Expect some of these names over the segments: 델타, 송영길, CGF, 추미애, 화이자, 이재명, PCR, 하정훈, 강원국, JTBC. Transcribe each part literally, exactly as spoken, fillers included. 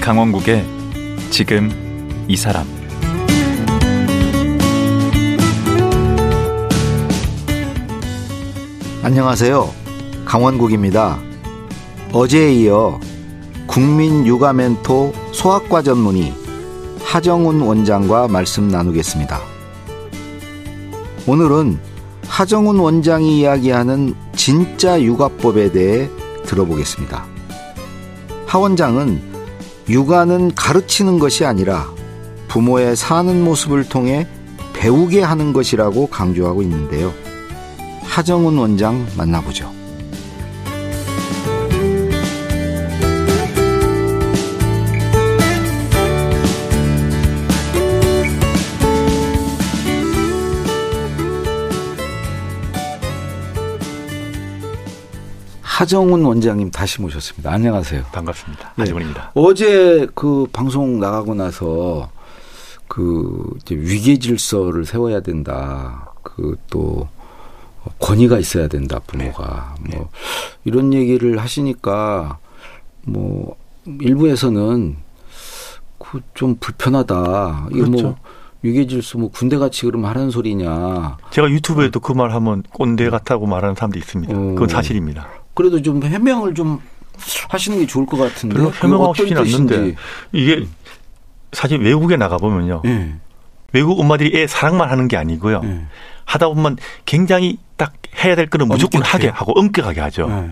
강원국의 지금 이 사람. 안녕하세요. 강원국입니다. 어제에 이어 국민 육아 멘토 소아과 전문의 하정훈 원장과 말씀 나누겠습니다. 오늘은 하정훈 원장이 이야기하는 진짜 육아법에 대해 들어보겠습니다. 하 원장은 육아는 가르치는 것이 아니라 부모의 사는 모습을 통해 배우게 하는 것이라고 강조하고 있는데요. 하정훈 원장 만나보죠. 하정훈 원장님 다시 모셨습니다. 안녕하세요. 반갑습니다. 하정훈입니다. 네. 어제 그 방송 나가고 나서 그 이제 위계 질서를 세워야 된다. 그 또 권위가 있어야 된다. 부모가 네. 뭐 네. 이런 얘기를 하시니까 뭐 일부에서는 그 좀 불편하다. 이거 그렇죠. 뭐 유계질서 뭐 군대같이 그럼 하라는 소리냐. 제가 유튜브에도 그 말 하면 꼰대 같다고 말하는 사람도 있습니다. 그건 사실입니다. 그래도 좀 해명을 좀 하시는 게 좋을 것 같은데. 별로 해명하고 싶진 않는데. 이게 사실 외국에 나가보면요. 네. 외국 엄마들이 애 사랑만 하는 게 아니고요. 네. 하다 보면 굉장히 딱 해야 될 거는 무조건 엄격해. 하게 하고 엄격하게 하죠. 네.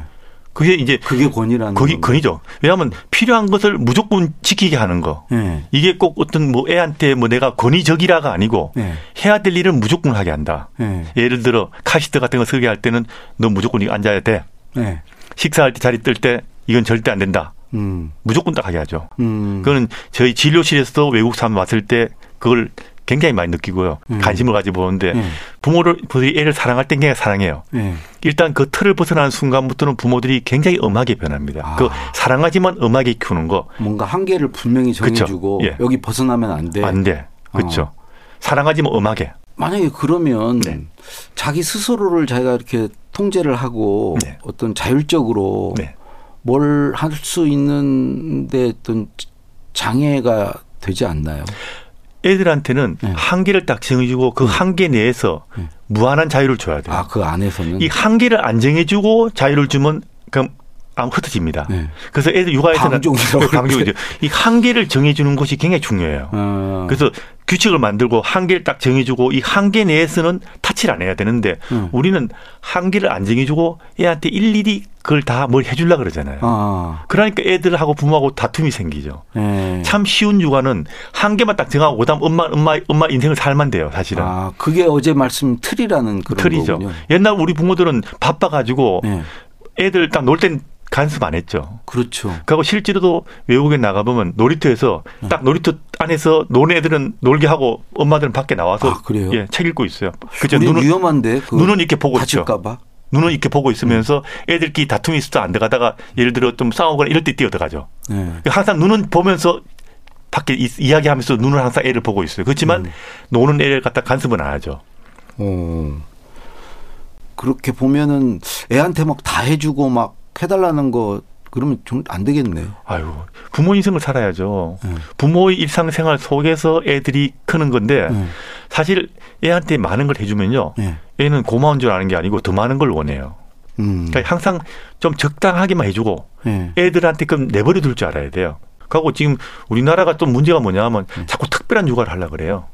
그게 이제 그게 권위라는 거기 권위죠. 왜냐하면 필요한 것을 무조건 지키게 하는 거. 네. 이게 꼭 어떤 뭐 애한테 뭐 내가 권위적이라가 아니고 네. 해야 될 일을 무조건 하게 한다. 네. 예를 들어 카시트 같은 거 서게 할 때는 너 무조건 이거 앉아야 돼. 네. 식사할 때 자리 뜰 때 이건 절대 안 된다. 음. 무조건 딱 하게 하죠. 음. 그거는 저희 진료실에서도 외국 사람 왔을 때 그걸 굉장히 많이 느끼고요. 음. 관심을 가지고 보는데 네. 부모를 애를 사랑할 때 굉장히 사랑해요. 네. 일단 그 틀을 벗어나는 순간부터는 부모들이 굉장히 엄하게 변합니다. 아. 그 사랑하지만 엄하게 키우는 거. 뭔가 한계를 분명히 정해주고 그렇죠. 예. 여기 벗어나면 안 돼. 안 돼. 그렇죠. 어. 사랑하지만 엄하게. 만약에 그러면 네. 자기 스스로를 자기가 이렇게 통제를 하고 네. 어떤 자율적으로 네. 뭘 할 수 있는데 어떤 장애가 되지 않나요? 애들한테는 네. 한계를 딱 정해주고 그 한계 내에서 네. 무한한 자유를 줘야 돼요. 아, 그 안에서는? 이 한계를 안 정해주고 자유를 주면 그럼 아무 흩어집니다. 네. 그래서 애들 육아에서는 방종이라고 방종이죠. 이 한계를 정해주는 것이 굉장히 중요해요. 아. 그래서 규칙을 만들고 한계를 딱 정해주고 이 한계 내에서는 타치를 안 해야 되는데 음. 우리는 한계를 안 정해주고 애한테 일일이 그걸 다 뭘 해주려고 그러잖아요. 아. 그러니까 애들하고 부모하고 다툼이 생기죠. 네. 참 쉬운 육아는 한계만 딱 정하고 그다음 엄마 엄마 엄마 인생을 살면 돼요. 사실은. 아, 그게 어제 말씀 틀이라는 그런 틀이죠. 거군요. 옛날 우리 부모들은 바빠가지고 네. 애들 딱 놀 땐 간섭 안 했죠. 그렇죠. 그리고 실제로도 외국에 나가보면 놀이터에서 딱 놀이터 안에서 노는 애들은 놀게 하고 엄마들은 밖에 나와서 아, 그래요? 예, 책 읽고 있어요. 그죠? 눈은 위험한데 눈은 이렇게 보고 있죠. 다칠까봐. 눈은 이렇게 보고 있으면서 애들끼리 다툼이 있어도 안 들어가다가 예를 들어 좀 싸우거나 이럴 때 뛰어들어가죠. 네. 항상 눈은 보면서 밖에 이야기하면서 눈은 항상 애를 보고 있어요. 그렇지만 음. 노는 애를 갖다 간섭은 안 하죠. 오. 그렇게 보면은 애한테 막 다 해주고 막 해달라는 거 그러면 좀 안 되겠네요. 아이고, 부모 인생을 살아야죠. 네. 부모의 일상생활 속에서 애들이 크는 건데 네. 사실 애한테 많은 걸 해주면요. 네. 애는 고마운 줄 아는 게 아니고 더 많은 걸 원해요. 음. 그러니까 항상 좀 적당하게만 해주고 네. 애들한테 그럼 내버려 둘 줄 알아야 돼요. 그리고 지금 우리나라가 또 문제가 뭐냐 하면 네. 자꾸 특별한 육아를 하려고 그래요.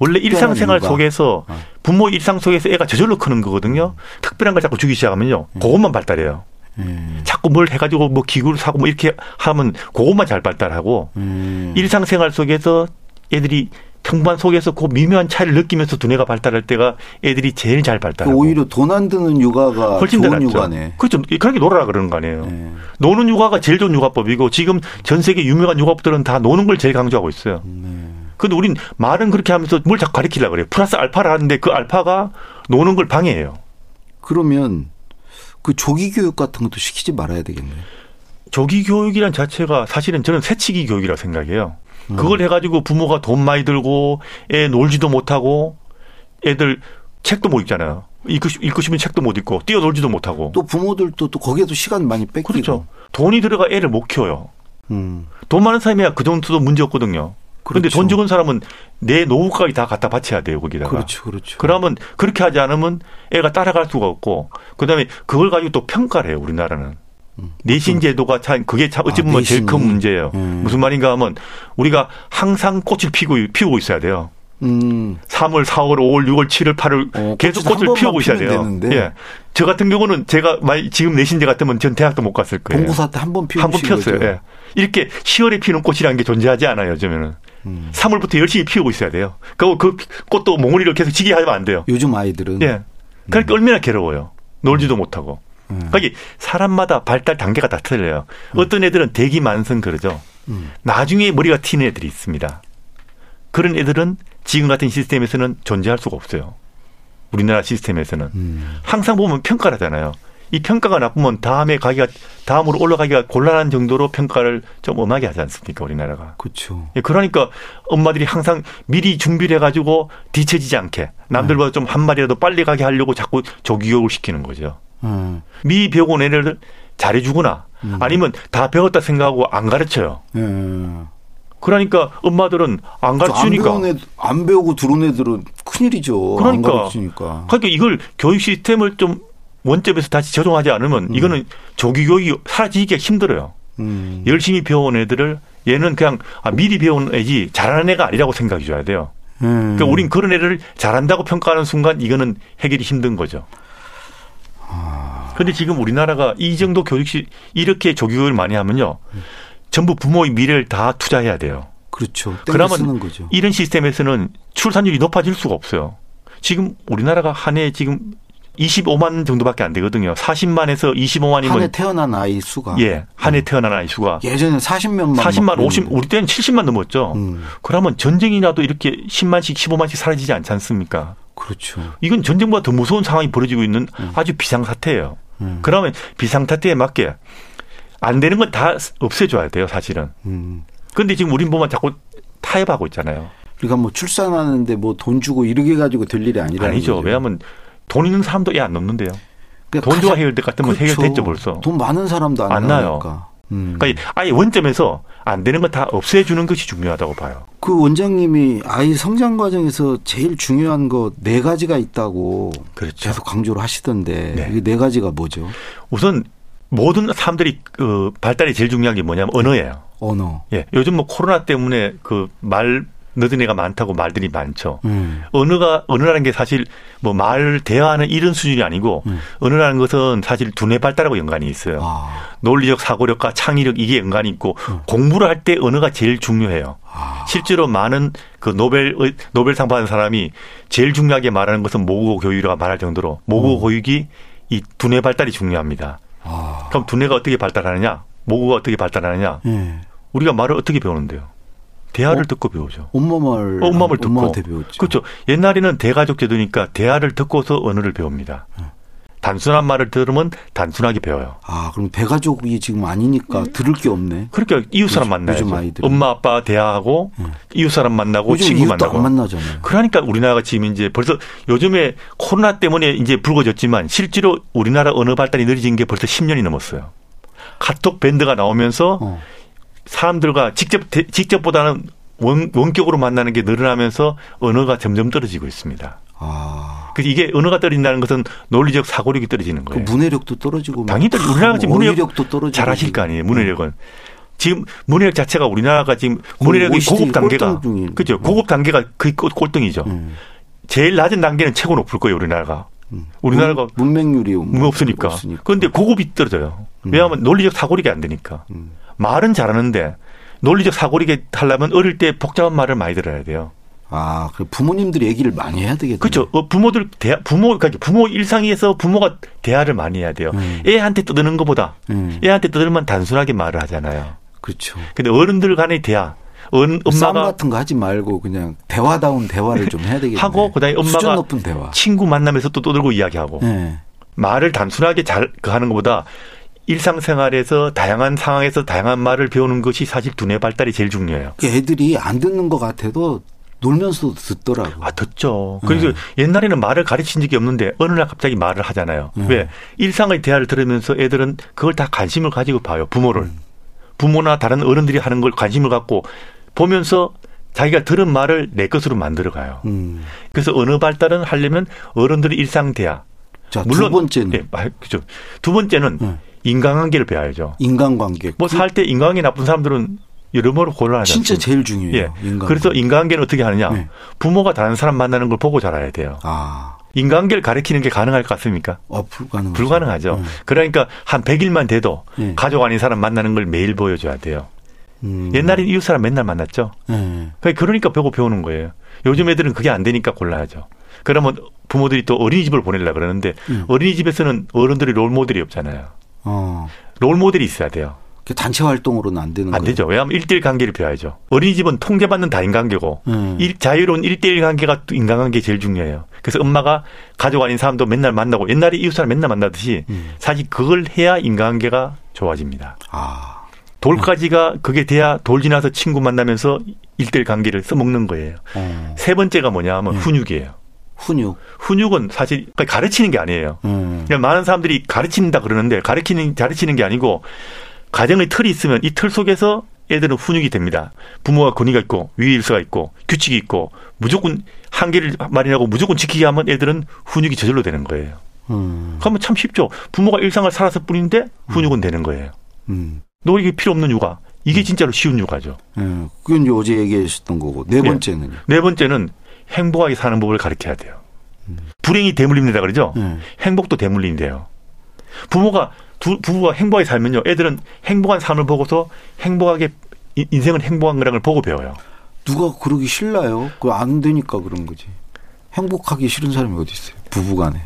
원래 일상생활 육아. 속에서 아. 부모 일상 속에서 애가 저절로 크는 거거든요. 음. 특별한 걸 자꾸 주기 시작하면요. 네. 그것만 발달해요. 음. 자꾸 뭘 해가지고 뭐 기구를 사고 뭐 이렇게 하면 그것만 잘 발달하고 음. 일상생활 속에서 애들이 평범한 속에서 그 미묘한 차이를 느끼면서 두뇌가 발달할 때가 애들이 제일 잘 발달하고 오히려 돈 안 드는 육아가 훨씬 좋은 육아네. 그렇죠. 그렇게 놀아라 그러는 거 아니에요. 네. 노는 육아가 제일 좋은 육아법이고 지금 전 세계 유명한 육아법들은 다 노는 걸 제일 강조하고 있어요. 그런데 네. 우린 말은 그렇게 하면서 뭘 자꾸 가르치려고 그래요. 플러스 알파를 하는데 그 알파가 노는 걸 방해해요. 그러면 그 조기 교육 같은 것도 시키지 말아야 되겠네요. 조기 교육이란 자체가 사실은 저는 새치기 교육이라고 생각해요. 음. 그걸 해가지고 부모가 돈 많이 들고 애 놀지도 못하고 애들 책도 못 읽잖아요. 읽고, 읽고 싶은 책도 못 읽고 뛰어놀지도 못하고. 또 부모들도 또 거기에도 시간 많이 뺏기고. 그렇죠. 돈이 들어가 애를 못 키워요. 음. 돈 많은 사람이야 그 정도도 문제없거든요. 그런데 그렇죠. 돈 적은 사람은 내 노후까지 다 갖다 바쳐야 돼요, 거기다가. 그렇죠, 그렇죠. 그러면 그렇게 하지 않으면 애가 따라갈 수가 없고, 그 다음에 그걸 가지고 또 평가를 해요, 우리나라는. 음. 내신 제도가 참, 그게 참, 어찌 보면 아, 제일 큰 문제예요. 음. 무슨 말인가 하면 우리가 항상 꽃을 피고, 피우고 있어야 돼요. 음. 삼월, 사월, 오월, 육월, 칠월, 팔월 어, 계속 꽃을 피우고 있어야 돼요. 되는데. 예. 저 같은 경우는 제가 지금 내신제 같으면 전 대학도 못 갔을 거예요. 본고사 때 한 번 피우고 한번 피웠어요. 예. 이렇게 시월에 피우는 꽃이라는 게 존재하지 않아요, 요즘에는. 음. 삼월부터 열심히 피우고 있어야 돼요. 그리고 그 꽃도 몽우리를 계속 지게 하면 안 돼요. 요즘 아이들은. 예. 그러니까 음. 얼마나 괴로워요. 놀지도 음. 못하고. 음. 그러니까 사람마다 발달 단계가 다 틀려요. 음. 어떤 애들은 대기 만성 그러죠. 음. 나중에 머리가 튀는 애들이 있습니다. 그런 애들은 지금 같은 시스템에서는 존재할 수가 없어요. 우리나라 시스템에서는. 음. 항상 보면 평가를 하잖아요. 이 평가가 나쁘면 다음에 가기가, 다음으로 올라가기가 곤란한 정도로 평가를 좀 엄하게 하지 않습니까, 우리나라가. 그렇죠. 예, 그러니까 엄마들이 항상 미리 준비를 해가지고 뒤처지지 않게 남들보다 음. 좀 한 마리라도 빨리 가게 하려고 자꾸 조기교육을 시키는 거죠. 음. 미 배워온 애를 잘해주거나 음. 아니면 다 배웠다 생각하고 안 가르쳐요. 음. 그러니까 엄마들은 안 가르치니까. 안, 애들, 안 배우고 들어온 애들은 큰일이죠. 그러니까. 안 가르치니까. 그러니까 이걸 교육 시스템을 좀 원점에서 다시 적용하지 않으면 음. 이거는 조기교육이 사라지기가 힘들어요. 음. 열심히 배워온 애들을 얘는 그냥 아, 미리 배운 애지 잘하는 애가 아니라고 생각해 줘야 돼요. 음. 그러니까 우린 그런 애를 잘한다고 평가하는 순간 이거는 해결이 힘든 거죠. 그런데 아. 지금 우리나라가 이 정도 교육시 이렇게 조기교육을 많이 하면요. 음. 전부 부모의 미래를 다 투자해야 돼요. 그렇죠. 그러면 쓰는 거죠. 이런 시스템에서는 출산율이 높아질 수가 없어요. 지금 우리나라가 한 해 지금 이십오만 정도밖에 안 되거든요. 사십만에서 이십오만이면. 한 해 태어난 아이 수가. 예. 한 해 음. 태어난 아이 수가. 예전에는 사십몇만. 사십만, 오십, 우리 때는 칠십만 넘었죠. 음. 그러면 전쟁이라도 이렇게 십만씩, 십오만씩 사라지지 않지 않습니까? 그렇죠. 이건 전쟁보다 더 무서운 상황이 벌어지고 있는 음. 아주 비상사태예요. 음. 그러면 비상사태에 맞게 안 되는 건 다 없애줘야 돼요, 사실은. 그런데 음. 지금 우린 보면 자꾸 타협하고 있잖아요. 그러니까 뭐 출산하는데 뭐 돈 주고 이렇게 가지고 될 일이 아니라는 아니죠. 거죠. 왜냐하면 돈 있는 사람도 애 안 넣는데요. 그러니까 돈 좋아 해결될 것 같으면 그렇죠. 해결됐죠 벌써. 돈 많은 사람도 안, 안 나요. 음. 그러니까 아예 원점에서 안 되는 건 다 없애주는 것이 중요하다고 봐요. 그 원장님이 아이 성장 과정에서 제일 중요한 거 네 가지가 있다고 그렇죠. 계속 강조를 하시던데 네. 이게 네 가지가 뭐죠? 우선 모든 사람들이 그 발달이 제일 중요한 게 뭐냐면 언어예요. 언어. 예. 요즘 뭐 코로나 때문에 그 말 늦은 애가 많다고 말들이 많죠. 음. 언어가 언어라는 게 사실 뭐 말 대화하는 이런 수준이 아니고 음. 언어라는 것은 사실 두뇌 발달하고 연관이 있어요. 아. 논리적 사고력과 창의력 이게 연관이 있고 음. 공부를 할 때 언어가 제일 중요해요. 아. 실제로 많은 그 노벨 노벨상 받은 사람이 제일 중요하게 말하는 것은 모국어 교육이라고 말할 정도로 모국어 오. 교육이 이 두뇌 발달이 중요합니다. 아. 그럼 두뇌가 어떻게 발달하느냐, 모국어가 어떻게 발달하느냐. 예. 우리가 말을 어떻게 배우는데요? 대화를 어? 듣고 배우죠. 엄마말, 어, 엄마말 듣고. 엄마한테 배웠죠. 그렇죠. 옛날에는 대가족 제도니까 대화를 듣고서 언어를 배웁니다. 예. 단순한 말을 들으면 단순하게 배워요. 아, 그럼 대가족이 지금 아니니까 음. 들을 게 없네. 그러니까 이웃 사람 만나야죠. 엄마 아빠 대화하고 음. 이웃 사람 만나고 친구 만나고. 안 만나잖아요. 그러니까 우리나라가 지금 이제 벌써 요즘에 코로나 때문에 이제 불거졌지만 실제로 우리나라 언어 발달이 느려진 게 벌써 십 년이 넘었어요. 카톡 밴드가 나오면서 어. 사람들과 직접 직접보다는 원, 원격으로 만나는 게 늘어나면서 언어가 점점 떨어지고 있습니다. 아. 그 이게 언어가 떨어진다는 것은 논리적 사고력이 떨어지는 거예요. 그 문해력도 떨어지고. 당연히 떨어지고. 우리나라가 지금 문해력도 떨어지고. 잘 아실 거 아니에요. 문해력은. 지금 문해력 자체가 우리나라가 지금 문해력이 고급 단계가. 그렇죠. 고급 단계가 그 꼴등이죠. 음. 제일 낮은 단계는 최고 높을 거예요. 우리나라가. 음. 우리나라가. 문, 문맹률이 없으니까. 없으니까. 그런데 고급이 떨어져요. 음. 왜냐하면 논리적 사고력이 안 되니까. 음. 말은 잘하는데 논리적 사고력이 하려면 어릴 때 복잡한 말을 많이 들어야 돼요. 아, 그 부모님들이 얘기를 많이 해야 되겠네요. 그렇죠. 어, 부모들 대화, 부모 그러니까 부모 일상에서 부모가 대화를 많이 해야 돼요. 음. 애한테 떠드는 것보다 음. 애한테 떠들면 단순하게 말을 하잖아요. 그렇죠. 그런데 어른들 간의 대화, 은, 엄마가 싸움 같은 거 하지 말고 그냥 대화다운 대화를 좀 해야 되겠네요. 하고 그다음에 엄마가 높은 대화. 친구 만나면서 또 떠들고 이야기하고 네. 말을 단순하게 잘 하는 것보다 일상생활에서 다양한 상황에서 다양한 말을 배우는 것이 사실 두뇌 발달이 제일 중요해요. 애들이 안 듣는 것 같아도. 놀면서도 듣더라고요. 아, 듣죠. 그래서 네. 옛날에는 말을 가르친 적이 없는데 어느 날 갑자기 말을 하잖아요. 네. 왜? 일상의 대화를 들으면서 애들은 그걸 다 관심을 가지고 봐요. 부모를. 음. 부모나 다른 어른들이 하는 걸 관심을 갖고 보면서 자기가 들은 말을 내 것으로 만들어가요. 음. 그래서 언어 발달은 하려면 어른들의 일상 대화. 자, 물론 두 번째는. 네, 그렇죠. 두 번째는 네. 인간관계를 배워야죠. 인간관계. 뭐 살 때 인간관계 나쁜 사람들은 여러모로 곤란하죠. 진짜 않습니까? 제일 중요해요. 예. 인간관계. 그래서 인간관계는 어떻게 하느냐. 네. 부모가 다른 사람 만나는 걸 보고 자라야 돼요. 아. 인간관계를 가르치는 게 가능할 것 같습니까? 아, 불가능하죠. 불가능하죠. 네. 그러니까 한 백 일만 돼도 네. 가족 아닌 사람 만나는 걸 매일 보여줘야 돼요. 음. 옛날엔 이웃 사람 맨날 만났죠. 네. 그러니까 보고 배우는 거예요. 요즘 애들은 그게 안 되니까 곤란하죠. 그러면 부모들이 또 어린이집을 보내려고 그러는데 음. 어린이집에서는 어른들이 롤모델이 없잖아요. 어. 롤모델이 있어야 돼요. 단체 활동으로는 안 되는 거예요? 안 되죠. 왜냐하면 일 대일 관계를 배워야죠. 어린이집은 통제받는 다인관계고 음. 일, 자유로운 일 대일 관계가 인간관계 제일 중요해요. 그래서 엄마가 가족 아닌 사람도 맨날 만나고 옛날에 이웃 사람 맨날 만나듯이 음. 사실 그걸 해야 인간관계가 좋아집니다. 아. 돌까지가 그게 돼야 돌 지나서 친구 만나면서 일 대일 관계를 써먹는 거예요. 어. 세 번째가 뭐냐 하면 네. 훈육이에요. 훈육. 훈육은 사실 가르치는 게 아니에요. 음. 그냥 많은 사람들이 가르친다 그러는데 가르치는, 가르치는 게 아니고 가정의 틀이 있으면 이 틀 속에서 애들은 훈육이 됩니다. 부모가 권위가 있고 위일서가 있고 규칙이 있고 무조건 한계를 마련하고 무조건 지키게 하면 애들은 훈육이 저절로 되는 거예요. 음. 그러면 참 쉽죠. 부모가 일상을 살았을 뿐인데 훈육은 음. 되는 거예요. 음. 너 이게 필요 없는 육아. 이게 진짜로 쉬운 육아죠. 음, 그건 어제 얘기하셨던 거고. 네 번째는요? 네, 네 번째는 행복하게 사는 법을 가르쳐야 돼요. 음. 불행이 대물림이다 그러죠? 음. 행복도 대물림인데요. 부모가, 두, 부부가 행복하게 살면요. 애들은 행복한 삶을 보고서 행복하게, 인생은 행복한 거라는 걸 보고 배워요. 누가 그러기 싫나요? 그거 안 되니까 그런 거지. 행복하기 싫은 사람이 어디 있어요? 부부간에.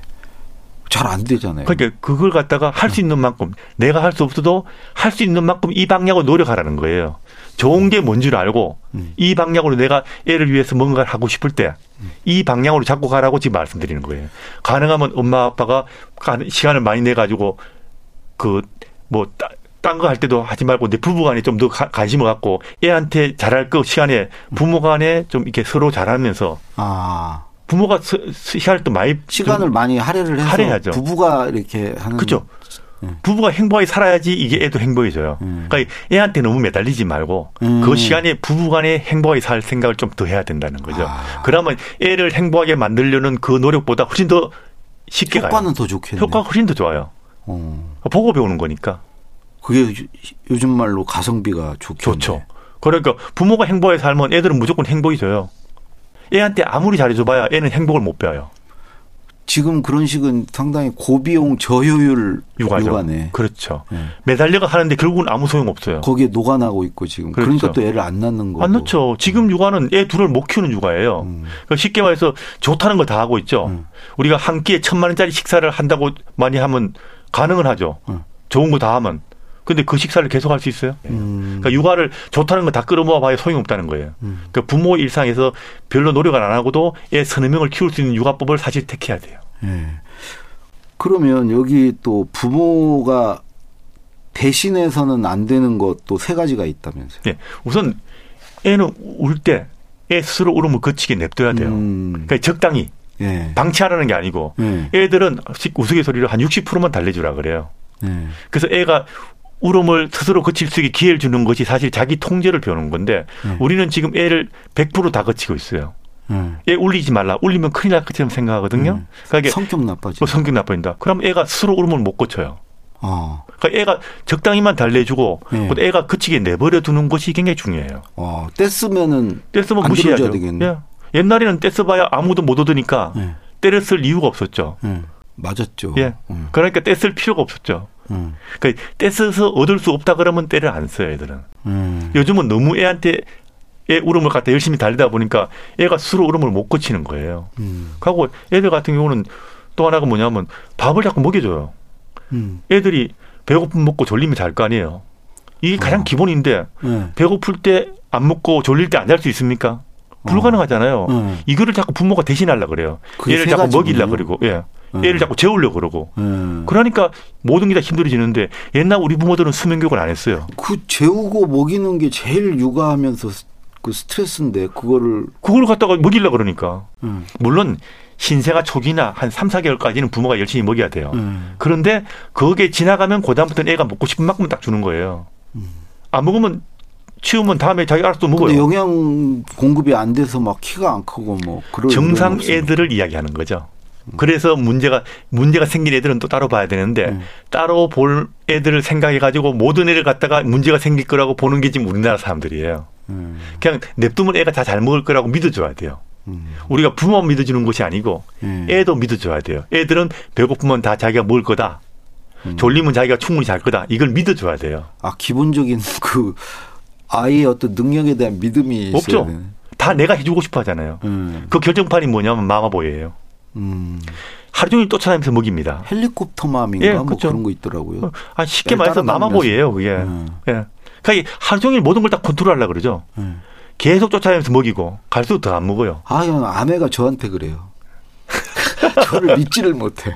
잘 안 되잖아요. 그러니까 그걸 갖다가 할 수 있는 만큼 내가 할 수 없어도 할 수 있는 만큼 이 방향으로 노력하라는 거예요. 좋은 게 뭔 줄 알고 음. 이 방향으로 내가 애를 위해서 뭔가를 하고 싶을 때 이 방향으로 잡고 가라고 지금 말씀드리는 거예요. 가능하면 엄마 아빠가 시간을 많이 내 가지고 그 뭐 딴 거 할 때도 하지 말고 내 부부간에 좀 더 관심을 갖고 애한테 잘할 거 시간에 부모간에 좀 이렇게 서로 잘하면서. 아. 부모가 시간을 또 많이 시간을 많이 할애를 해서 할애하죠. 부부가 이렇게 하는 그렇죠. 네. 부부가 행복하게 살아야지 이게 애도 행복해져요. 음. 그러니까 애한테 너무 매달리지 말고 음. 그 시간에 부부간에 행복하게 살 생각을 좀 더 해야 된다는 거죠. 아. 그러면 애를 행복하게 만들려는 그 노력보다 훨씬 더 쉽게 효과는 가요. 효과는 더 좋겠네요. 효과가 훨씬 더 좋아요. 어. 보고 배우는 거니까. 그게 요즘 말로 가성비가 좋겠네. 좋죠. 그러니까 부모가 행복하게 살면 애들은 무조건 행복해져요. 애한테 아무리 잘해줘봐야 애는 행복을 못 배워요. 지금 그런 식은 상당히 고비용 저효율 육아죠. 육아네. 그렇죠. 네. 매달려가 하는데 결국은 아무 소용없어요. 거기에 녹아나고 있고 지금. 그렇죠. 그러니까 또 애를 안 낳는 거고. 안 낳죠. 지금 육아는 애 둘을 못 키우는 육아예요. 음. 그러니까 쉽게 말해서 좋다는 거 다 하고 있죠. 음. 우리가 한 끼에 천만 원짜리 식사를 한다고 많이 하면 가능은 하죠. 음. 좋은 거 다 하면. 근데 그 식사를 계속 할 수 있어요? 음. 그러니까 육아를 좋다는 건 다 끌어모아 봐야 소용없다는 거예요. 음. 그러니까 부모 일상에서 별로 노력을 안 하고도 애 서너 명을 키울 수 있는 육아법을 사실 택해야 돼요. 네. 그러면 여기 또 부모가 대신해서는 안 되는 것도 세 가지가 있다면서요? 네. 우선 애는 울 때 애 스스로 울음을 거치게 냅둬야 돼요. 음. 그러니까 적당히 네. 방치하라는 게 아니고 네. 애들은 우스갯소리로 한 육십 퍼센트만 달래주라 그래요. 네. 그래서 애가 울음을 스스로 거칠 수 있게 기회를 주는 것이 사실 자기 통제를 배우는 건데 네. 우리는 지금 애를 백 퍼센트 다 거치고 있어요. 네. 애 울리지 말라. 울리면 큰일 날 것처럼 생각하거든요. 네. 그러니까 성격 나빠지. 뭐 성격 나빠진다. 그럼 애가 스스로 울음을 못 거쳐요. 어. 그러니까 애가 적당히만 달래주고 네. 애가 거치게 내버려 두는 것이 굉장히 중요해요. 어, 떼쓰면은 떼쓰면 무시해야죠. 예. 옛날에는 떼써봐야 아무도 못 얻으니까 네. 때를 쓸 이유가 없었죠. 네. 맞았죠. 예. 음. 그러니까 떼쓸 필요가 없었죠. 음. 그러니까 떼써서 얻을 수 없다 그러면 떼를 안 써요 애들은. 음. 요즘은 너무 애한테 애 울음을 갖다 열심히 달리다 보니까 애가 스스로 울음을 못 거치는 거예요. 음. 그리고 애들 같은 경우는 또 하나가 뭐냐면 밥을 자꾸 먹여줘요. 음. 애들이 배고프면 먹고 졸리면 잘 거 아니에요. 이게 가장 어. 기본인데 네. 배고플 때 안 먹고 졸릴 때 안 잘 수 있습니까? 불가능하잖아요. 어. 음. 이거를 자꾸 부모가 대신하려고 그래요. 얘를 자꾸 먹이려고 그러고. 예. 음. 애를 자꾸 재우려고 그러고. 음. 그러니까 모든 게 다 힘들어지는데 옛날 우리 부모들은 수면교육을 안 했어요. 그 재우고 먹이는 게 제일 육아하면서 그 스트레스인데 그거를. 그걸 갖다가 먹이려고 그러니까. 음. 물론 신생아 초기나 한 삼, 사 개월까지는 부모가 열심히 먹여야 돼요. 음. 그런데 그게 지나가면 그 다음부터는 애가 먹고 싶은 만큼 딱 주는 거예요. 음. 안 먹으면 치우면 다음에 자기 알아서 먹어요. 근데 영양 공급이 안 돼서 막 키가 안 크고 뭐 그런 정상 애들을 이야기하는 거죠. 그래서 문제가 문제가 생긴 애들은 또 따로 봐야 되는데 음. 따로 볼 애들을 생각해 가지고 모든 애를 갖다가 문제가 생길 거라고 보는 게 지금 우리나라 사람들이에요. 음. 그냥 냅두면 애가 다 잘 먹을 거라고 믿어줘야 돼요. 음. 우리가 부모만 믿어주는 것이 아니고 음. 애도 믿어줘야 돼요. 애들은 배고프면 다 자기가 먹을 거다. 음. 졸리면 자기가 충분히 잘 거다. 이걸 믿어줘야 돼요. 아 기본적인 그 아이의 어떤 능력에 대한 믿음이 없죠. 다 내가 해주고 싶어 하잖아요. 음. 그 결정판이 뭐냐면 마마보이예요. 음. 하루 종일 쫓아다니면서 먹입니다. 헬리콥터 맘인가 예, 뭐 그렇죠. 그런 거 있더라고요. 아, 쉽게 말해서 마마보이예요. 그게. 음. 예. 그러니까 하루 종일 모든 걸 다 컨트롤하려고 그러죠. 음. 계속 쫓아다니면서 먹이고 갈수록 더 안 먹어요. 아, 아내가 저한테 그래요. 저를 믿지를 못해요.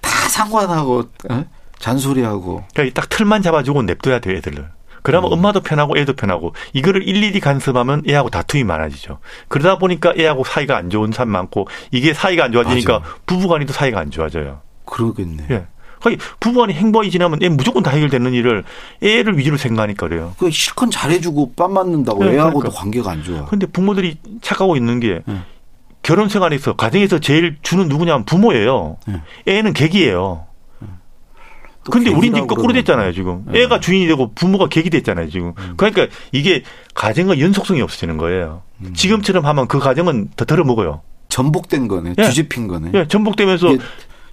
다 상관하고 에? 잔소리하고. 그러니까 딱 틀만 잡아주고 냅둬야 돼요. 애들을. 그러면 음. 엄마도 편하고 애도 편하고 이거를 일일이 간섭하면 애하고 다툼이 많아지죠. 그러다 보니까 애하고 사이가 안 좋은 사람 많고 이게 사이가 안 좋아지니까 맞아. 부부간에도 사이가 안 좋아져요. 그러겠네. 예. 그러니까 부부간이 행복이 지나면 애 무조건 다 해결되는 일을 애를 위주로 생각하니까 그래요. 그 실컷 잘해주고 빰 맞는다고 예, 애하고도 그러니까. 관계가 안 좋아. 그런데 부모들이 착각하고 있는 게 예. 결혼 생활에서 가정에서 제일 주는 누구냐면 부모예요. 예. 애는 객이에요. 근데 우린 지금 거꾸로 됐잖아요, 지금. 네. 애가 주인이 되고 부모가 객이 됐잖아요, 지금. 음. 그러니까 이게 가정의 연속성이 없어지는 거예요. 음. 지금처럼 하면 그 가정은 더 덜어먹어요. 전복된 거네. 예. 뒤집힌 거네. 예, 전복되면서. 예.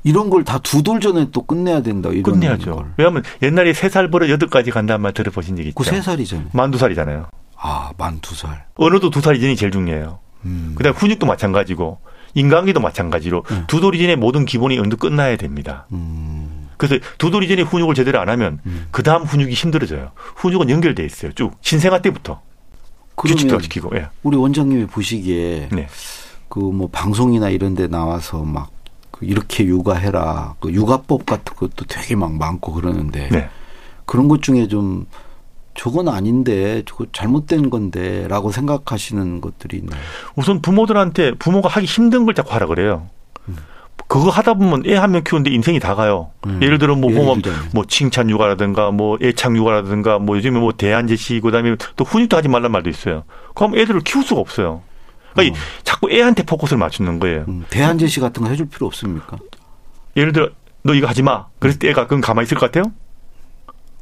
이런 걸 다 두 돌 전에 또 끝내야 된다. 이런 끝내야죠. 걸. 왜냐하면 옛날에 세 살 벌어 여덟 까지 간다는 말 들어보신 적 있죠. 그 세 살이잖아요. 만 두 살이잖아요. 아, 만 두 살. 언어도 두 살 이전이 제일 중요해요. 음. 그 다음에 훈육도 마찬가지고 인간관계도 마찬가지로 음. 두 돌 이전에 모든 기본이 어느 정도 끝나야 됩니다. 음. 그래서 두 돌 이전에 훈육을 제대로 안 하면 음. 그다음 훈육이 힘들어져요. 훈육은 연결돼 있어요. 쭉 신생아 때부터 규칙도 지키고. 예. 우리 원장님이 보시기에 네. 그 뭐 방송이나 이런 데 나와서 막 이렇게 육아해라. 그 육아법 같은 것도 되게 막 많고 그러는데 네. 그런 것 중에 좀 저건 아닌데 저거 잘못된 건데 라고 생각하시는 것들이 있나요? 우선 부모들한테 부모가 하기 힘든 걸 자꾸 하라 그래요. 음. 그거 하다 보면 애 한 명 키우는데 인생이 다 가요. 음. 예를 들어 뭐 보면 뭐, 뭐 칭찬 육아라든가 뭐 애착 육아라든가 뭐 요즘에 뭐 대안 제시 그다음에 또 훈육도 하지 말란 말도 있어요. 그럼 애들을 키울 수가 없어요. 그러니까 어. 자꾸 애한테 포커스를 맞추는 거예요. 음. 대안 제시 같은 거 해줄 필요 없습니까? 예를 들어 너 이거 하지 마. 그랬을 때 애가 그건 가만히 있을 것 같아요?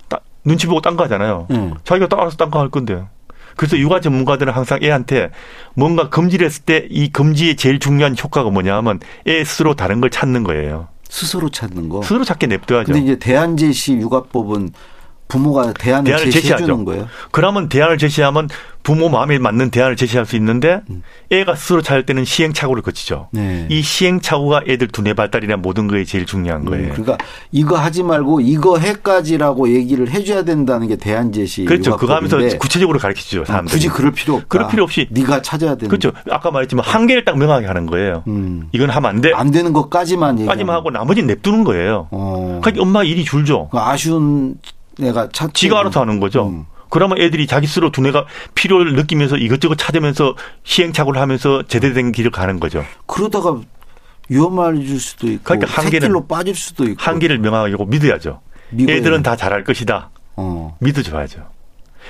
따, 눈치 보고 딴 거 하잖아요. 음. 자기가 딱 알아서 딴 거 할 건데요. 그래서 육아 전문가들은 항상 애한테 뭔가 금지를 했을 때 이 금지의 제일 중요한 효과가 뭐냐 하면 애 스스로 다른 걸 찾는 거예요. 스스로 찾는 거? 스스로 찾게 냅둬야죠. 근데 이제 대안 제시 육아법은 부모가 대안을, 대안을 제시해 제시하죠. 주는 거예요? 그러면 대안을 제시하면 부모 마음에 맞는 대안을 제시할 수 있는데 음. 애가 스스로 찾을 때는 시행착오를 거치죠. 네. 이 시행착오가 애들 두뇌 발달이나 모든 거에 제일 중요한 거예요. 음, 그러니까 이거 하지 말고 이거 해까지라고 얘기를 해줘야 된다는 게 대안 제시. 그렇죠. 그거 하면서 구체적으로 가르치죠. 사람들이. 아, 굳이 그럴 필요 없다. 그럴 필요 없이. 네가 찾아야 되는. 그렇죠. 아까 말했지만 한계를 딱 명확히 하는 거예요. 음. 이건 하면 안 돼. 안 되는 것까지만 얘기하면. 하고 나머지는 냅두는 거예요. 어. 그러니까 엄마 일이 줄죠. 아쉬운. 내가 찾 지가 알아서 하는 거죠. 음. 그러면 애들이 자기 스스로 두뇌가 필요를 느끼면서 이것저것 찾으면서 시행착오를 하면서 제대로 된 길을 가는 거죠. 그러다가 위험해질 수도 있고 그러니까 새길로 빠질 수도 있고. 한계를 명확하게 믿어야죠. 믿어야. 애들은 다 잘할 것이다. 어. 믿어줘야죠.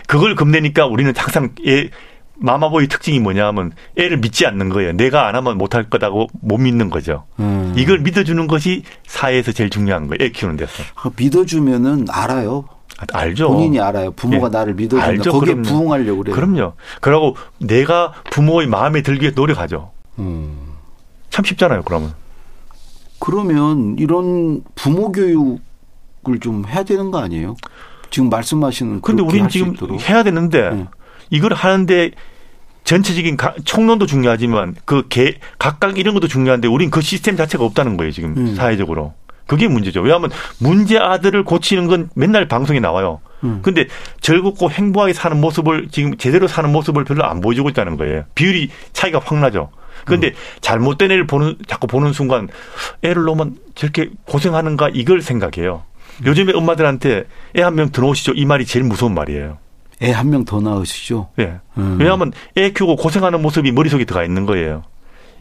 그걸 겁내니까 우리는 항상 애, 마마보이 특징이 뭐냐 하면 애를 믿지 않는 거예요. 내가 안 하면 못할 거다고 못 믿는 거죠. 음. 이걸 믿어주는 것이 사회에서 제일 중요한 거예요. 애 키우는 데서. 믿어주면은 알아요. 알죠. 본인이 알아요. 부모가 예. 나를 믿어준다. 거기에 그럼요. 부응하려고 그래요. 그럼요. 그러고 내가 부모의 마음에 들기 위해 노력하죠. 음. 참 쉽잖아요. 그러면. 그러면 이런 부모 교육을 좀 해야 되는 거 아니에요? 지금 말씀하시는. 그런데 우리는 지금 해야 되는데 음. 이걸 하는데 전체적인 가, 총론도 중요하지만 그 개, 각각 이런 것도 중요한데 우린 그 시스템 자체가 없다는 거예요. 지금 음. 사회적으로. 그게 문제죠. 왜냐하면 문제 아들을 고치는 건 맨날 방송에 나와요. 그런데 음. 즐겁고 행복하게 사는 모습을 지금 제대로 사는 모습을 별로 안 보여주고 있다는 거예요. 비율이 차이가 확 나죠. 그런데 음. 잘못된 애를 보는, 자꾸 보는 순간 애를 놓으면 저렇게 고생하는가 이걸 생각해요. 요즘에 엄마들한테 애 한 명 더 놓으시죠. 이 말이 제일 무서운 말이에요. 애 한 명 더 낳으시죠? 예. 음. 왜냐하면 애 키우고 고생하는 모습이 머릿속에 들어가 있는 거예요.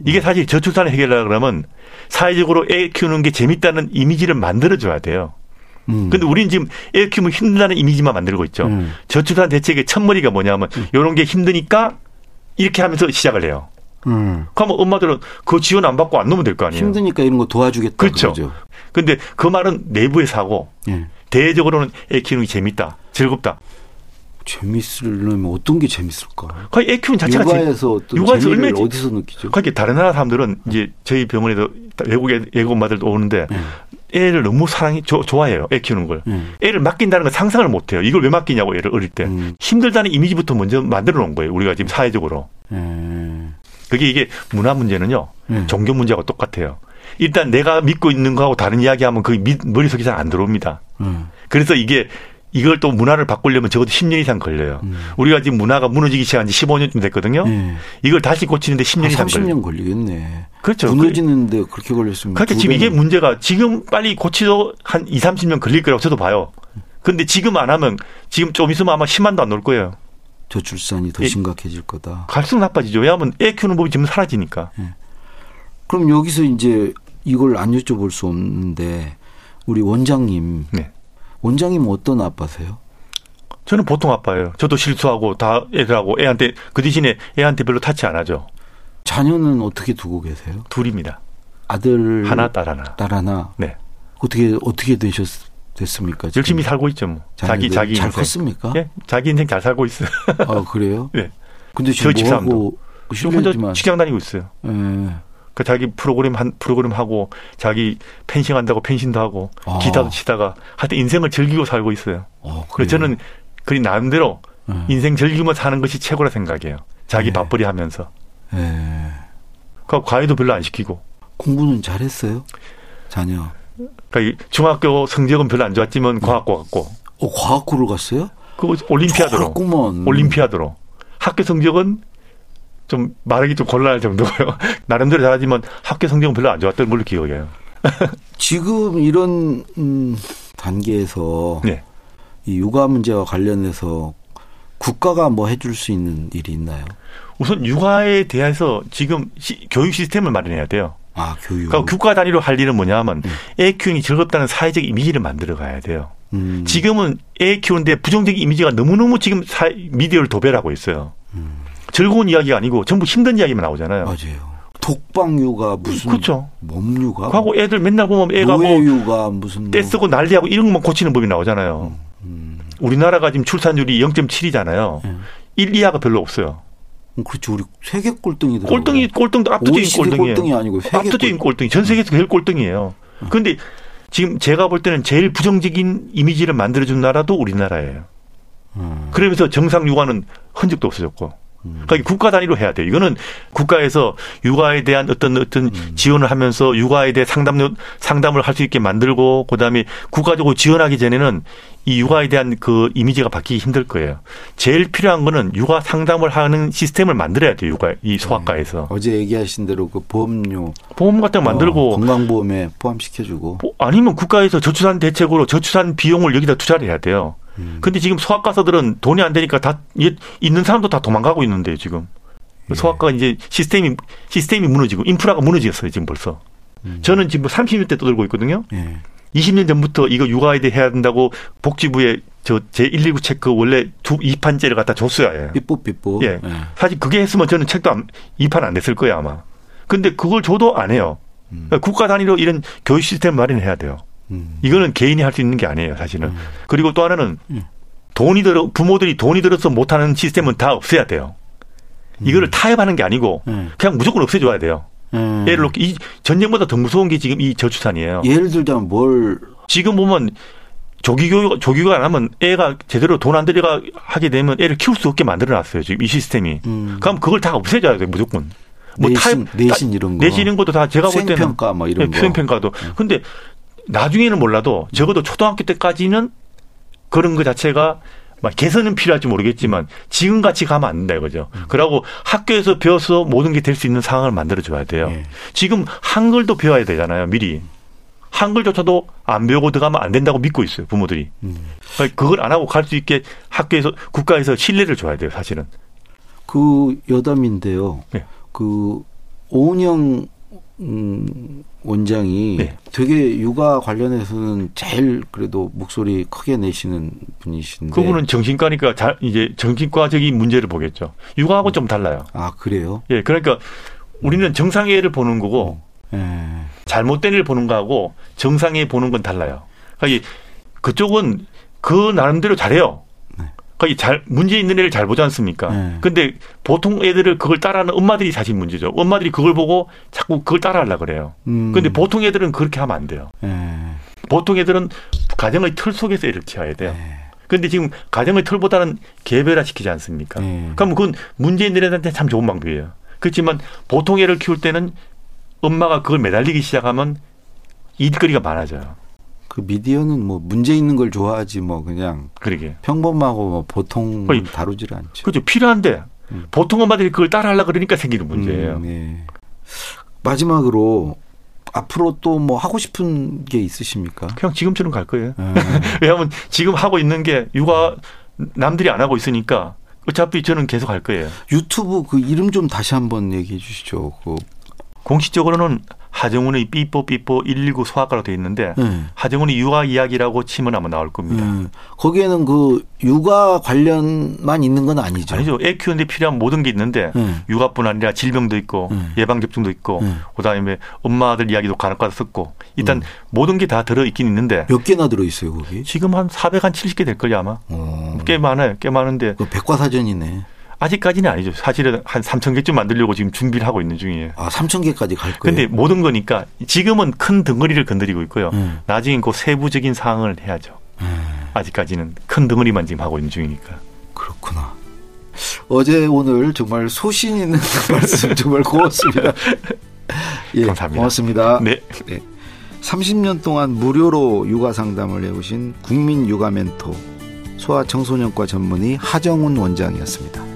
이게 사실 저출산을 해결하려고 그러면 사회적으로 애 키우는 게 재밌다는 이미지를 만들어줘야 돼요. 음. 근데 우리는 지금 애 키우면 힘들다는 이미지만 만들고 있죠. 음. 저출산 대책의 첫머리가 뭐냐면 음. 이런 게 힘드니까 이렇게 하면서 시작을 해요. 음. 그러면 엄마들은 그 지원 안 받고 안 넣으면 될 거 아니에요. 힘드니까 이런 거 도와주겠다. 그렇죠. 그런데 그 말은 내부에서 하고 예. 대외적으로는 애 키우는 게 재밌다. 즐겁다. 재밌으려면 어떤 게 재밌을까? 거의 애 키우는 자체가 육아에서 재밌... 육아에서 재미를 얼마나 어디서 느끼죠? 그러니까 다른 나라 사람들은 이제 저희 병원에도 외국 외국 엄마들도 오는데 예. 애를 너무 사랑이 조, 좋아해요. 애 키우는 걸. 음. 애를 맡긴다는 건 상상을 못해요. 이걸 왜 맡기냐고 애를 어릴 때. 음. 힘들다는 이미지부터 먼저 만들어 놓은 거예요. 우리가 지금 사회적으로. 음. 그게 이게 문화 문제는요. 음. 종교 문제하고 똑같아요. 일단 내가 믿고 있는 거하고 다른 이야기하면 그게 미, 머릿속에 잘 안 들어옵니다. 음. 그래서 이게 이걸 또 문화를 바꾸려면 적어도 십 년 이상 걸려요. 음. 우리가 지금 문화가 무너지기 시작한 지 십오 년쯤 됐거든요. 네. 이걸 다시 고치는데 십 년 아, 이상 걸려요. 삼십 년 걸리겠네. 그렇죠. 무너지는데 그렇게 걸렸으면. 그러니까 지금 이게 문제가 지금 빨리 고치도 한 이삼십 년 걸릴 거라고 저도 봐요. 그런데 지금 안 하면 지금 좀 있으면 아마 십만도 안 올 거예요. 저출산이 더 심각해질 거다. 갈수록 나빠지죠. 왜냐하면 애 키우는 법이 지금 사라지니까. 네. 그럼 여기서 이제 이걸 안 여쭤볼 수 없는데 우리 원장님. 네. 원장님 어떤 아빠세요? 저는 보통 아빠예요. 저도 실수하고 다 애들하고 애한테 그 대신에 애한테 별로 타치 안 하죠. 자녀는 어떻게 두고 계세요? 둘입니다. 아들 하나, 딸 하나. 딸 하나. 네. 어떻게 어떻게 되셨 됐습니까? 지금? 열심히 살고 있죠. 뭐. 자기 자기 잘 인생. 컸습니까? 예, 자기 인생 잘 살고 있어요. 아 그래요? 네. 근데 지금 뭐 하고 혼자 직장 다니고 있어요. 예. 네. 그 자기 프로그램 한 프로그램 하고 자기 펜싱 한다고 펜싱도 하고 아. 기타도 치다가 하여튼 인생을 즐기고 살고 있어요. 어, 그래서 저는 그리 나름대로 네. 인생 즐기며 사는 것이 최고라 생각해요. 자기 네. 밥벌이 하면서. 네. 그 과외도 별로 안 시키고. 공부는 잘했어요? 자녀. 그러니까 중학교 성적은 별로 안 좋았지만 네. 과학고 갔고. 어, 과학고를 갔어요? 그 올림피아드로. 올림피아드로. 학교 성적은 좀 말하기 좀 곤란할 정도고요. 나름대로 잘하지만 학교 성적은 별로 안 좋았던 걸로 기억해요. 지금 이런 음, 단계에서 네. 이 육아 문제와 관련해서 국가가 뭐 해줄 수 있는 일이 있나요? 우선 육아에 대해서 지금 시, 교육 시스템을 마련해야 돼요. 아 교육. 그러니까 국가 단위로 할 일은 뭐냐면 음. 애 키우는 게 즐겁다는 사회적 이미지를 만들어 가야 돼요. 음. 지금은 애 키우는데 부정적인 이미지가 너무너무 지금 사, 미디어를 도배하고 있어요. 음. 즐거운 이야기가 아니고 전부 힘든 이야기만 나오잖아요. 맞아요. 독방육아 무슨 그렇죠. 몸육아. 하고 애들 맨날 보면 애가 뭐 무슨 떼쓰고 뭐. 난리하고 이런 것만 고치는 법이 나오잖아요. 음, 음. 우리나라가 지금 출산율이 영 점 칠이잖아요. 음. 일 이하가 별로 없어요. 음, 그렇죠. 우리 세계 꼴등이더라고요. 꼴등이 꼴등도 압도적인 꼴등이에요. 꼴등이 아니고 세계 압도적인 꼴등이. 전 세계에서 제일 꼴등이에요. 그런데 음. 지금 제가 볼 때는 제일 부정적인 이미지를 만들어준 나라도 우리나라예요. 음. 그러면서 정상 육아는 흔적도 없어졌고. 그러니까 국가 단위로 해야 돼요. 이거는 국가에서 육아에 대한 어떤 어떤 음. 지원을 하면서 육아에 대해 상담, 상담을 할 수 있게 만들고 그다음에 국가적으로 지원하기 전에는 이 육아에 대한 그 이미지가 바뀌기 힘들 거예요. 제일 필요한 거는 육아 상담을 하는 시스템을 만들어야 돼요. 육아, 이 소아과에서. 네. 어제 얘기하신 대로 그 보험료. 보험 같은 거 만들고. 어, 건강보험에 포함시켜주고. 아니면 국가에서 저출산 대책으로 저출산 비용을 여기다 투자를 해야 돼요. 근데 지금 소아과서들은 돈이 안 되니까 다 있는 사람도 다 도망가고 있는데요 지금 예. 소아과가 이제 시스템이 시스템이 무너지고 인프라가 무너지겠어요 지금 벌써. 음. 저는 지금 삼십 년 때 떠들고 있거든요. 예. 이십 년 전부터 이거 육아에 대해 해야 된다고 복지부에 저 제일일구 체크 원래 두 이 판째를 갖다 줬어야 해요. 삐뽀 삐뽀. 예. 예. 사실 그게 했으면 저는 책도 안, 이 판 안 됐을 거예요 아마. 근데 그걸 줘도 안 해요. 음. 그러니까 국가 단위로 이런 교육 시스템 마련해야 돼요. 음. 이거는 개인이 할 수 있는 게 아니에요, 사실은. 음. 그리고 또 하나는 음. 돈이 들어 부모들이 돈이 들어서 못하는 시스템은 다 없애야 돼요. 음. 이거를 타협하는 게 아니고 음. 그냥 무조건 없애줘야 돼요. 음. 예를 놓고 이 전쟁보다 더 무서운 게 지금 이 저출산이에요. 예를 들자면 뭘 지금 보면 조기교육 조기교육 안 하면 애가 제대로 돈 안 들여가 하게 되면 애를 키울 수 없게 만들어놨어요. 지금 이 시스템이. 음. 그럼 그걸 다 없애줘야 돼요, 무조건. 뭐 내신, 타협, 내신 이런 거. 내신 이런 것도 다 제가 볼 때는 수행평가 뭐 이런 거. 수행평가도. 음. 근데 나중에는 몰라도 적어도 초등학교 때까지는 그런 것 자체가 막 개선은 필요할지 모르겠지만 지금 같이 가면 안 된다 이거죠. 음. 그러고 학교에서 배워서 모든 게 될 수 있는 상황을 만들어줘야 돼요. 예. 지금 한글도 배워야 되잖아요. 미리. 한글조차도 안 배우고 들어가면 안 된다고 믿고 있어요. 부모들이. 음. 그러니까 그걸 안 하고 갈 수 있게 학교에서 국가에서 신뢰를 줘야 돼요. 사실은. 그 여담인데요. 예. 그 오은영 음, 원장이 네. 되게 육아 관련해서는 제일 그래도 목소리 크게 내시는 분이신데. 그분은 정신과니까 자, 이제 정신과적인 문제를 보겠죠. 육아하고 음. 좀 달라요. 아, 그래요? 예, 그러니까 우리는 정상애를 보는 거고 네. 잘못된 일을 보는 거하고 정상애 보는 건 달라요. 그러니까 그쪽은 그 나름대로 잘해요. 거기 잘 문제 있는 애를 잘 보지 않습니까? 네. 근데 보통 애들을 그걸 따라하는 엄마들이 사실 문제죠. 엄마들이 그걸 보고 자꾸 그걸 따라하려고 그래요. 음. 근데 보통 애들은 그렇게 하면 안 돼요. 네. 보통 애들은 가정의 틀 속에서 애를 키워야 돼요. 네. 근데 지금 가정의 틀보다는 개별화시키지 않습니까? 네. 그럼 그건 문제 있는 애들한테 참 좋은 방법이에요. 그렇지만 보통 애를 키울 때는 엄마가 그걸 매달리기 시작하면 일거리가 많아져요. 그 미디어는 뭐 문제 있는 걸 좋아하지 뭐 그냥 그러게. 평범하고 뭐 보통 다루질 않죠. 그렇죠. 필요한데 음. 보통 엄마들이 그걸 따라하려고 그러니까 생기는 문제예요. 음, 예. 마지막으로 앞으로 또 뭐 하고 싶은 게 있으십니까? 그냥 지금처럼 갈 거예요. 음. 왜냐하면 지금 하고 있는 게 육아 남들이 안 하고 있으니까 어차피 저는 계속 할 거예요. 유튜브 그 이름 좀 다시 한번 얘기해 주시죠. 그. 공식적으로는 하정훈의 삐뽀 삐뽀 일일구 소아과로 되어 있는데 네. 하정훈의 육아 이야기라고 치면 아마 나올 겁니다. 음. 거기에는 그 육아 관련만 있는 건 아니죠? 아니죠. 애 키우는데 필요한 모든 게 있는데 음. 육아뿐 아니라 질병도 있고 음. 예방접종도 있고 음. 그다음에 엄마들 이야기도 간혹가다 썼고 일단 음. 모든 게 다 들어있긴 있는데. 몇 개나 들어있어요 거기? 지금 한 사백 한 칠십 개 될 거예요 아마. 오. 꽤 많아요. 꽤 많은데. 그 백과사전이네. 아직까지는 아니죠. 사실은 한 삼천 개쯤 만들려고 지금 준비를 하고 있는 중이에요. 아, 삼천 개까지 갈 거예요? 근데 모든 거니까 지금은 큰 덩어리를 건드리고 있고요. 음. 나중엔 그 세부적인 사항을 해야죠. 음. 아직까지는 큰 덩어리만 지금 하고 있는 중이니까. 그렇구나. 어제 오늘 정말 소신 있는 말씀 정말 고맙습니다. 예, 감사합니다. 고맙습니다. 네. 네. 삼십 년 동안 무료로 육아 상담을 해오신 국민 육아 멘토 소아청소년과 전문의 하정훈 원장이었습니다.